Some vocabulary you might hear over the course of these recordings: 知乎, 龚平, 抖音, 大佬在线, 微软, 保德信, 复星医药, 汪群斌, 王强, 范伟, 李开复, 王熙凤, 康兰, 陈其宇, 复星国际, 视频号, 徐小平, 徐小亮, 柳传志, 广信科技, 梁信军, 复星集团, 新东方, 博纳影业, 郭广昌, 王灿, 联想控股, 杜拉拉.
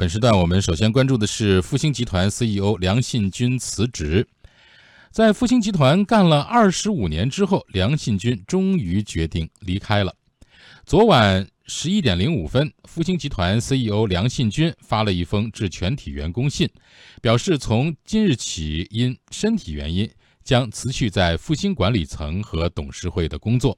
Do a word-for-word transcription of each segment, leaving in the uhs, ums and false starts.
本时段我们首先关注的是复星集团 C E O 梁信军辞职。在复星集团干了二十五年之后，梁信军终于决定离开了。昨晚十一点零五分，复星集团 C E O 梁信军发了一封致全体员工信，表示从今日起因身体原因将辞去在复星管理层和董事会的工作。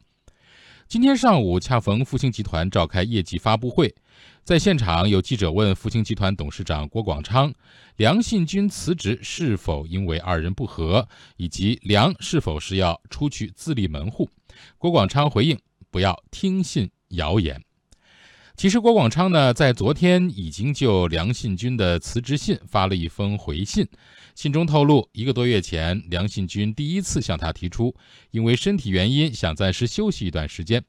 今天上午恰逢复星集团召开业绩发布会，在现场有记者问复星集团董事长郭广昌，梁信军辞职是否因为二人不和，以及梁是否是要出去自立门户。郭广昌回应，不要听信谣言。其实郭广昌呢，在昨天已经就梁信军的辞职信发了一封回信，信中透露，一个多月前，梁信军第一次向他提出，因为身体原因想暂时休息一段时间。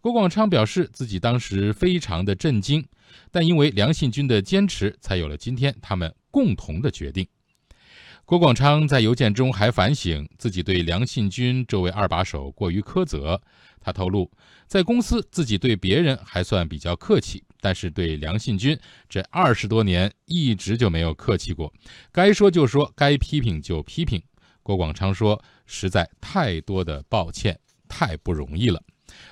郭广昌表示自己当时非常的震惊，但因为梁信军的坚持，才有了今天他们共同的决定。郭广昌在邮件中还反省自己对梁信军这位二把手过于苛责。他透露，在公司自己对别人还算比较客气，但是对梁信军这二十多年一直就没有客气过，该说就说，该批评就批评。郭广昌说，实在太多的抱歉，太不容易了。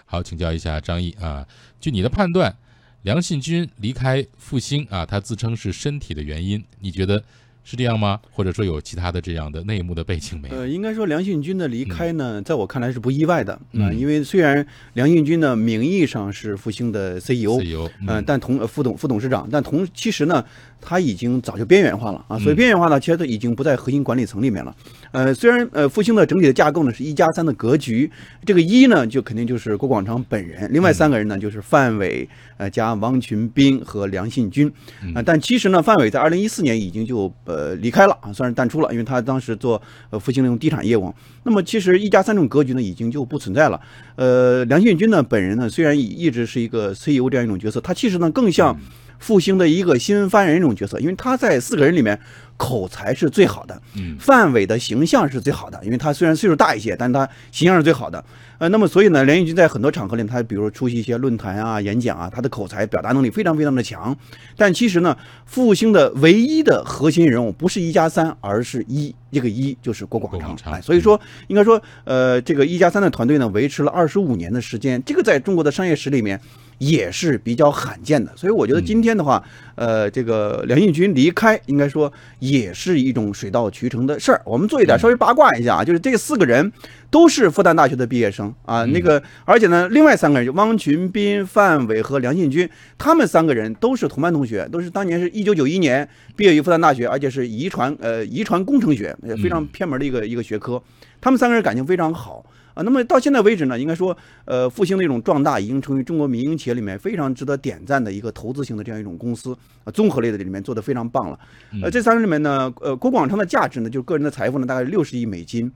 好，请教一下张毅啊，据你的判断，梁信军离开复星啊，他自称是身体的原因，你觉得是这样吗？或者说有其他的这样的内幕的背景没有？呃，应该说梁信军的离开呢，嗯、在我看来是不意外的。嗯、呃，因为虽然梁信军呢名义上是复星的 C E O， 嗯、呃，但同、呃、副董副董事长，但同其实呢，他已经早就边缘化了啊。所以边缘化呢，其实已经不在核心管理层里面了。呃，虽然呃复星的整体的架构呢是一加三的格局，这个一呢就肯定就是郭广昌本人，另外三个人呢就是范伟、呃加王群斌和梁信军。啊、呃，但其实呢，范伟在二零一四年已经就呃。呃，离开了啊，算是淡出了，因为他当时做呃复兴那种地产业务。那么其实一加三种格局呢，已经就不存在了。呃，梁信军呢本人呢，虽然一直是一个 C E O 这样一种角色，他其实呢更像复兴的一个新闻发言人一种角色，因为他在四个人里面口才是最好的，嗯，范伟的形象是最好的，因为他虽然岁数大一些，但他形象是最好的。呃，那么所以呢，梁信军在很多场合里，他比如说出席一些论坛啊、演讲啊，他的口才表达能力非常非常的强。但其实呢，复兴的唯一的核心人物不是一加三，而是一，这个一就是郭广昌。哎，所以说应该说，呃，这个一加三的团队呢，维持了二十五年的时间，这个在中国的商业史里面也是比较罕见的。所以我觉得今天的话，呃，这个梁信军离开，应该说也是一种水到渠成的事儿。我们做一点稍微八卦一下啊，就是这四个人都是复旦大学的毕业生啊。那个，而且呢，另外三个人就汪群斌、范伟和梁信军，他们三个人都是同班同学，都是当年是一九九一年毕业于复旦大学，而且是遗传呃遗传工程学，非常偏门的一个一个学科。他们三个人感情非常好。啊，那么到现在为止呢，应该说，呃，复星的一种壮大已经成为中国民营企业里面非常值得点赞的一个投资型的这样一种公司啊，综合类的里面做得非常棒了。呃，这三人里面呢，呃，郭广昌的价值呢，就是个人的财富呢，大概六十亿美金，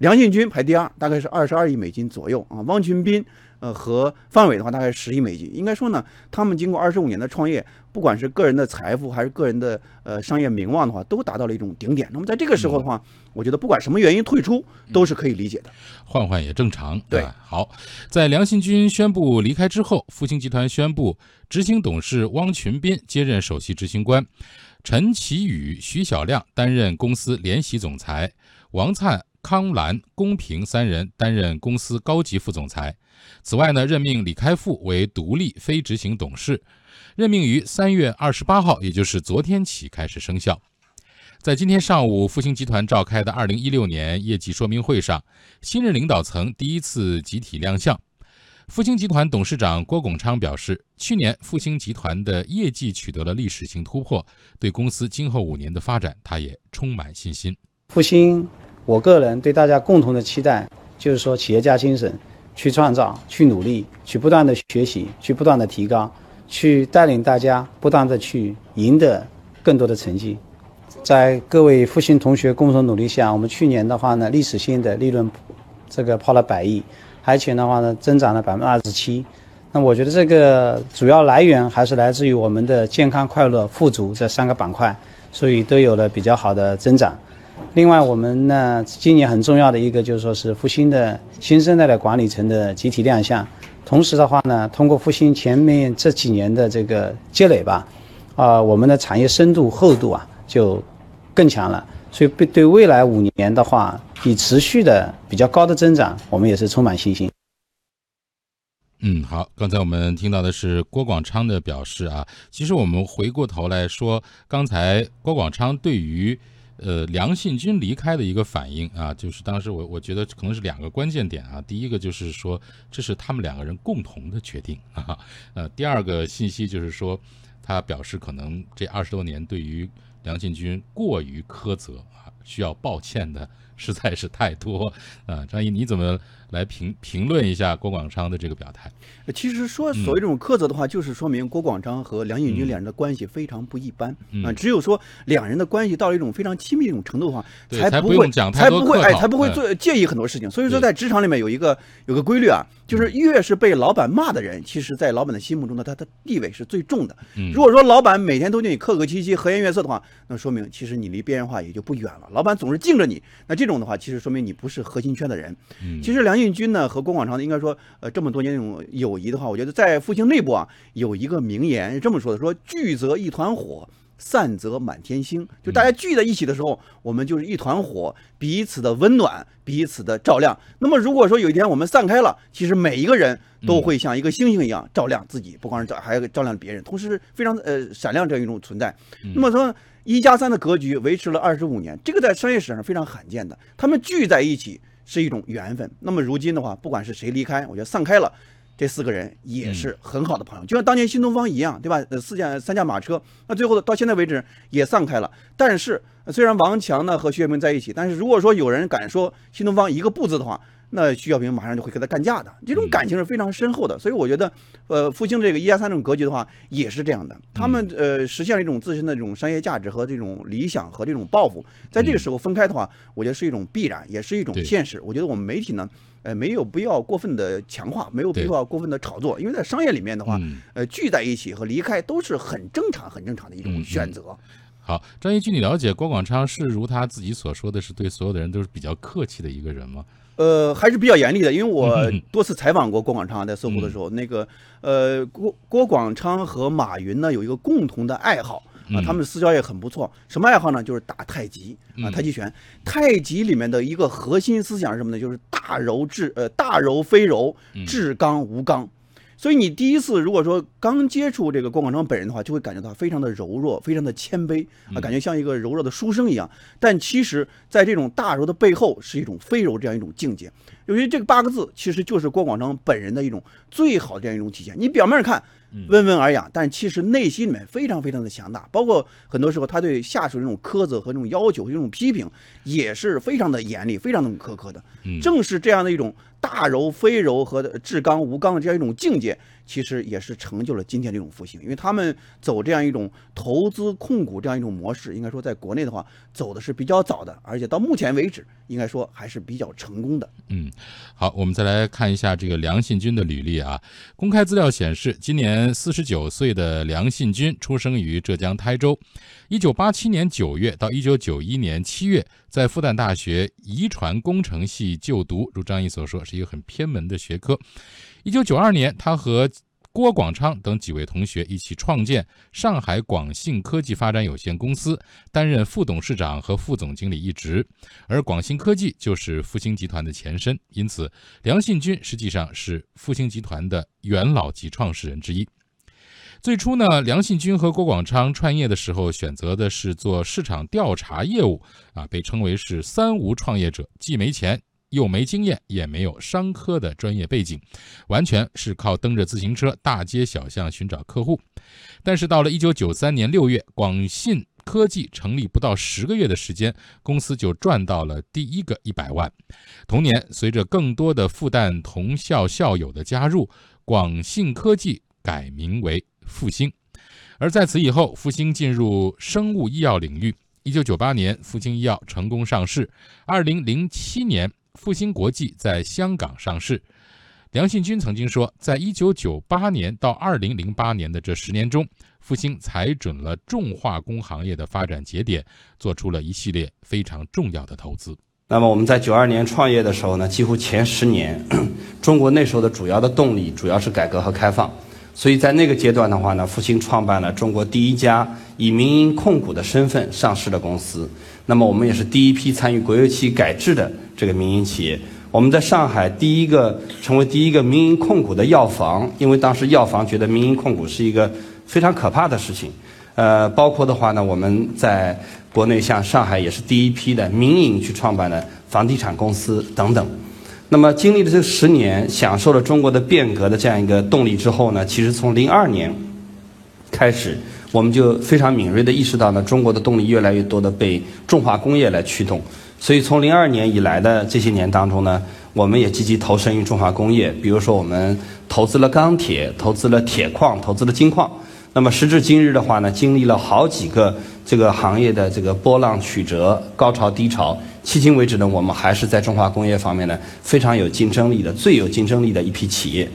梁信军排第二，大概是二十二亿美金左右啊，汪群斌。呃，和范伟的话大概十亿美金，应该说呢，他们经过二十五年的创业，不管是个人的财富还是个人的呃商业名望的话，都达到了一种顶点。那么在这个时候的话，嗯、我觉得不管什么原因退出都是可以理解的，换换也正常。对，啊，好，在梁信军宣布离开之后，复星集团宣布执行董事汪群斌接任首席执行官，陈其宇、徐小亮担任公司联席总裁，王灿、康兰、龚平三人担任公司高级副总裁。此外呢，任命李开复为独立非执行董事，任命于三月二十八号，也就是昨天起开始生效。在今天上午复星集团召开的二零一六年业绩说明会上，新任领导层第一次集体亮相。复星集团董事长郭广昌表示，去年复星集团的业绩取得了历史性突破，对公司今后五年的发展，他也充满信心。复星，我个人对大家共同的期待就是说，企业家精神去创造，去努力，去不断的学习，去不断的提高，去带领大家不断的去赢得更多的成绩。在各位复星同学共同努力下，我们去年的话呢，历史性的利润这个破了百亿，而且的话呢，增长了百分之二十七。那我觉得这个主要来源还是来自于我们的健康、快乐、富足这三个板块，所以都有了比较好的增长。另外，我们呢今年很重要的一个就是说是复星的新生代的管理层的集体亮相，同时的话呢，通过复星前面这几年的这个积累吧，啊、呃，我们的产业深度厚度啊就更强了。所以对未来五年的话，以持续的比较高的增长，我们也是充满信心。嗯，好，刚才我们听到的是郭广昌的表示啊。其实我们回过头来说，刚才郭广昌对于呃梁信军离开的一个反应啊，就是当时我我觉得可能是两个关键点啊。第一个就是说，这是他们两个人共同的决定啊。呃，第二个信息就是说，他表示可能这二十多年对于梁信军过于苛责啊，需要抱歉的实在是太多啊！张毅，你怎么来评评论一下郭广昌的这个表态？其实说所谓这种苛责的话，嗯、就是说明郭广昌和梁信军两人的关系非常不一般、嗯、啊！只有说两人的关系到了一种非常亲密的一种程度的话，才不会才不会哎才不会做介意很多事情。所以说，在职场里面有一个有个规律啊，就是越是被老板骂的人，其实在老板的心目中的他的地位是最重的。嗯、如果说老板每天都对你客客气气、和颜悦色的话，那说明其实你离边缘化也就不远了。老板总是敬着你，那这种的话，其实说明你不是核心圈的人。其实梁信军呢和郭广昌应该说，呃，这么多年那种友谊的话，我觉得在复兴内部啊有一个名言这么说的：说聚则一团火，散则满天星。就大家聚在一起的时候，我们就是一团火，彼此的温暖，彼此的照亮。那么如果说有一天我们散开了，其实每一个人都会像一个星星一样照亮自己，不光是照，还照亮别人，同时非常呃闪亮这样一种存在。那么说一加三的格局维持了二十五年，这个在商业史上非常罕见的。他们聚在一起是一种缘分。那么如今的话，不管是谁离开，我觉得散开了，这四个人也是很好的朋友，就像当年新东方一样，对吧？呃，四驾三驾马车，那最后到现在为止也散开了。但是虽然王强呢和徐小平在一起，但是如果说有人敢说新东方一个不字的话，那徐小平马上就会跟他干架的，这种感情是非常深厚的。所以我觉得，呃，复兴这个一加三这种格局的话，也是这样的。他们呃实现了一种自身的这种商业价值和这种理想和这种抱负，在这个时候分开的话，我觉得是一种必然，也是一种现实。我觉得我们媒体呢，呃，没有必要过分的强化，没有必要过分的炒作，因为在商业里面的话，呃，聚在一起和离开都是很正常、很正常的一种选择。好，张毅，据你了解，郭广昌是如他自己所说的是对所有的人都是比较客气的一个人吗？呃，还是比较严厉的，因为我多次采访过郭广昌，在搜狐的时候，嗯、那个呃，郭郭广昌和马云呢有一个共同的爱好啊，他们私交也很不错。什么爱好呢？就是打太极啊，太极拳。太极里面的一个核心思想是什么呢？就是大柔至呃大柔非柔，至刚无刚。所以你第一次如果说刚接触这个郭广昌本人的话，就会感觉到非常的柔弱，非常的谦卑啊，感觉像一个柔弱的书生一样。但其实，在这种大柔的背后，是一种非柔这样一种境界。由于这个八个字，其实就是郭广昌本人的一种最好的这样一种体现。你表面看温文尔雅，但其实内心里面非常非常的强大。包括很多时候他对下属这种苛责和这种要求、这种批评，也是非常的严厉、非常的苛刻的。正是这样的一种大柔非柔和至刚无刚的这样一种境界，其实也是成就了今天这种复兴。因为他们走这样一种投资控股这样一种模式，应该说在国内的话走的是比较早的，而且到目前为止应该说还是比较成功的。嗯，好，我们再来看一下这个梁信军的履历啊。公开资料显示，今年四十九岁的梁信军出生于浙江台州，一九八七年九月到一九九一年七月，在复旦大学遗传工程系就读，如张毅所说，是一个很偏门的学科。一九九二年，他和郭广昌等几位同学一起创建上海广信科技发展有限公司，担任副董事长和副总经理一职，而广信科技就是复星集团的前身，因此梁信军实际上是复星集团的元老级创始人之一。最初呢，梁信军和郭广昌创业的时候选择的是做市场调查业务啊，被称为是三无创业者，既没钱，又没经验，也没有商科的专业背景，完全是靠蹬着自行车大街小巷寻找客户。但是到了一九九三年六月，广信科技成立不到十个月的时间，公司就赚到了第一个一百万。同年，随着更多的复旦同校校友的加入，广信科技改名为复星。而在此以后，复星进入生物医药领域。一九九八年，复星医药成功上市。二零零七年，复星国际在香港上市。梁信军曾经说，在一九九八年到二零零八年的这十年中，复星踩准了重化工行业的发展节点，做出了一系列非常重要的投资。那么我们在九二年创业的时候呢，几乎前十年，中国那时候的主要的动力主要是改革和开放。所以在那个阶段的话呢，复兴创办了中国第一家以民营控股的身份上市的公司。那么我们也是第一批参与国有企业改制的这个民营企业。我们在上海第一个成为第一个民营控股的药房，因为当时药房觉得民营控股是一个非常可怕的事情。呃，包括的话呢，我们在国内像上海也是第一批的民营去创办的房地产公司等等。那么经历了这十年，享受了中国的变革的这样一个动力之后呢，其实从零二年开始，我们就非常敏锐地意识到呢，中国的动力越来越多的被重化工业来驱动。所以从零二年以来的这些年当中呢，我们也积极投身于重化工业，比如说我们投资了钢铁，投资了铁矿，投资了金矿。那么时至今日的话呢，经历了好几个这个行业的这个波浪曲折、高潮低潮，迄今为止呢，我们还是在重化工业方面呢非常有竞争力的、最有竞争力的一批企业。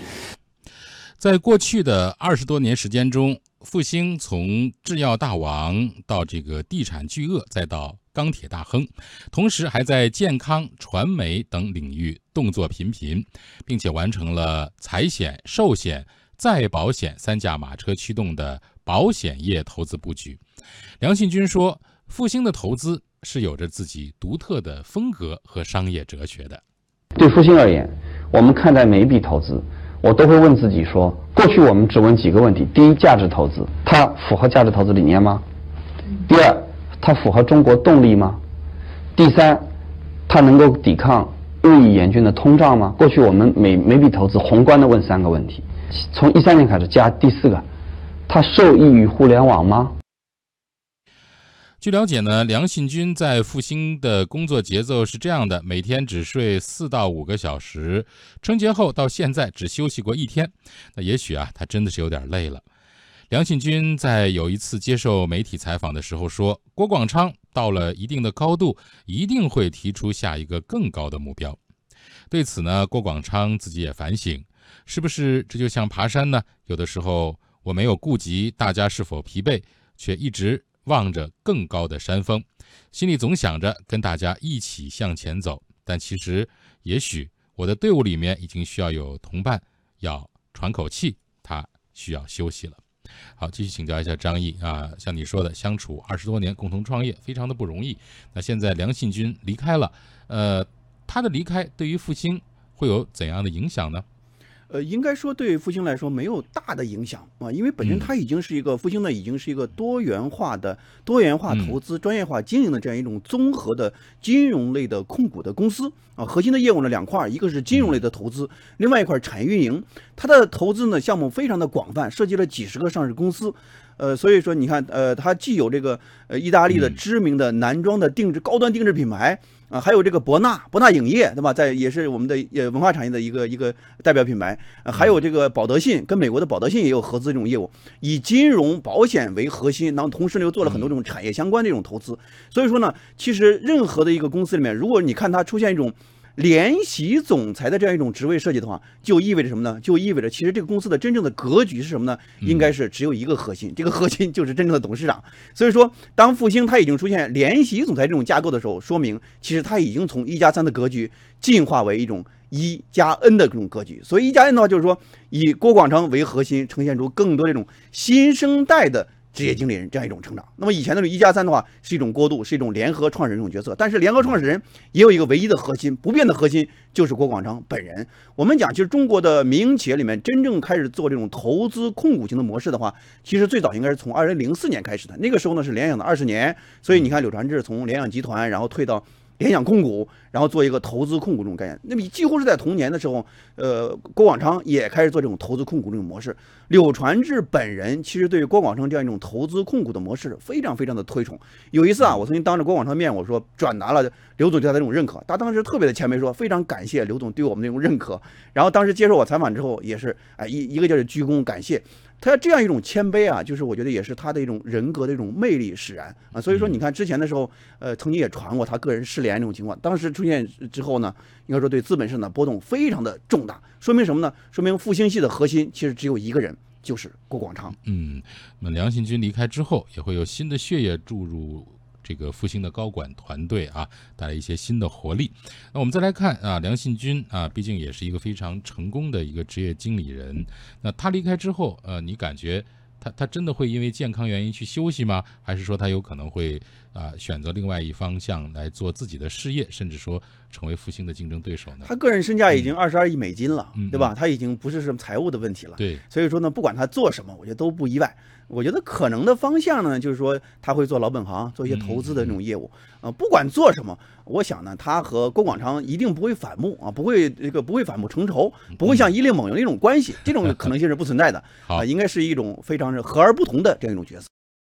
在过去的二十多年时间中，复兴从制药大王到这个地产巨鳄，再到钢铁大亨，同时还在健康、传媒等领域动作频频，并且完成了财险、寿险、再保险三驾马车驱动的保险业投资布局。梁信军说，复兴的投资是有着自己独特的风格和商业哲学的。对复兴而言，我们看待每一笔投资，我都会问自己说，过去我们只问几个问题：第一，价值投资，它符合价值投资理念吗？第二，它符合中国动力吗？第三，它能够抵抗日益严峻的通胀吗？过去我们每每笔投资宏观的问三个问题，从一三年开始加第四个，它受益于互联网吗？据了解呢，梁信军在复兴的工作节奏是这样的：每天只睡四到五个小时，春节后到现在只休息过一天。那也许啊，他真的是有点累了。梁信军在有一次接受媒体采访的时候说，郭广昌到了一定的高度，一定会提出下一个更高的目标。对此呢，郭广昌自己也反省，是不是这就像爬山呢？有的时候我没有顾及大家是否疲惫，却一直望着更高的山峰，心里总想着跟大家一起向前走，但其实也许我的队伍里面已经需要有同伴，要喘口气，他需要休息了。好，继续请教一下张毅啊，像你说的，相处二十多年，共同创业，非常的不容易。那现在梁信军离开了，呃，他的离开对于复兴会有怎样的影响呢？呃，应该说对复兴来说没有大的影响啊，因为本身它已经是一个复兴呢，已经是一个多元化的、多元化投资、专业化经营的这样一种综合的金融类的控股的公司啊。核心的业务呢两块，一个是金融类的投资，另外一块产业运营。它的投资呢项目非常的广泛，涉及了几十个上市公司。呃，所以说你看，呃，它既有这个呃意大利的知名的男装的定制高端定制品牌啊、呃，还有这个博纳博纳影业，对吧？在也是我们的呃文化产业的一个一个代表品牌、呃，还有这个保德信，跟美国的保德信也有合资这种业务，以金融保险为核心，然后同时呢又做了很多这种产业相关的这种投资。所以说呢，其实任何的一个公司里面，如果你看它出现一种联席总裁的这样一种职位设计的话，就意味着什么呢？就意味着其实这个公司的真正的格局是什么呢？应该是只有一个核心，这个核心就是真正的董事长。所以说当复兴它已经出现联席总裁这种架构的时候，说明其实它已经从一加三的格局进化为一种一加 N 的这种格局。所以一加 N 的话就是说，以郭广昌为核心，呈现出更多这种新生代的职业经理人这样一种成长。那么以前那种一加三的话是一种过渡，是一种联合创始人这种角色，但是联合创始人也有一个唯一的核心，不变的核心就是郭广昌本人。我们讲，其实中国的民营企业里面真正开始做这种投资控股型的模式的话，其实最早应该是从二零零四年开始的。那个时候呢是联想的二十年，所以你看柳传志从联想集团然后退到联想控股，然后做一个投资控股这种概念。那么几乎是在同年的时候，呃，郭广昌也开始做这种投资控股这种模式。柳传志本人其实对于郭广昌这样一种投资控股的模式非常非常的推崇。有一次啊，我曾经当着郭广昌面我说转达了刘总对他的这种认可，他当时特别的谦卑说非常感谢刘总对我们这种认可。然后当时接受我采访之后也是哎一一个就是鞠躬感谢。他这样一种谦卑啊，就是我觉得也是他的一种人格的一种魅力使然啊。所以说你看之前的时候，呃，曾经也传过他个人失联这种情况，当时出现之后呢，应该说对资本市场的波动非常的重大，说明什么呢？说明复兴系的核心其实只有一个人，就是郭广昌。嗯，那梁信军离开之后，也会有新的血液注入这个复兴的高管团队啊带来一些新的活力。那我们再来看啊，梁信军啊，毕竟也是一个非常成功的一个职业经理人。那他离开之后，呃，你感觉他他真的会因为健康原因去休息吗？还是说他有可能会啊、呃、选择另外一方向来做自己的事业，甚至说成为复兴的竞争对手呢？他个人身价已经二十二亿美金了，嗯、对吧？他已经不是什么财务的问题了。对，所以说呢，不管他做什么，我觉得都不意外。我觉得可能的方向呢，就是说他会做老本行，做一些投资的这种业务。呃，不管做什么，我想呢，他和郭广昌一定不会反目啊，不会这个不会反目成仇，不会像伊利蒙有那种关系，这种可能性是不存在的啊、呃，应该是一种非常是和而不同的这样一种角色。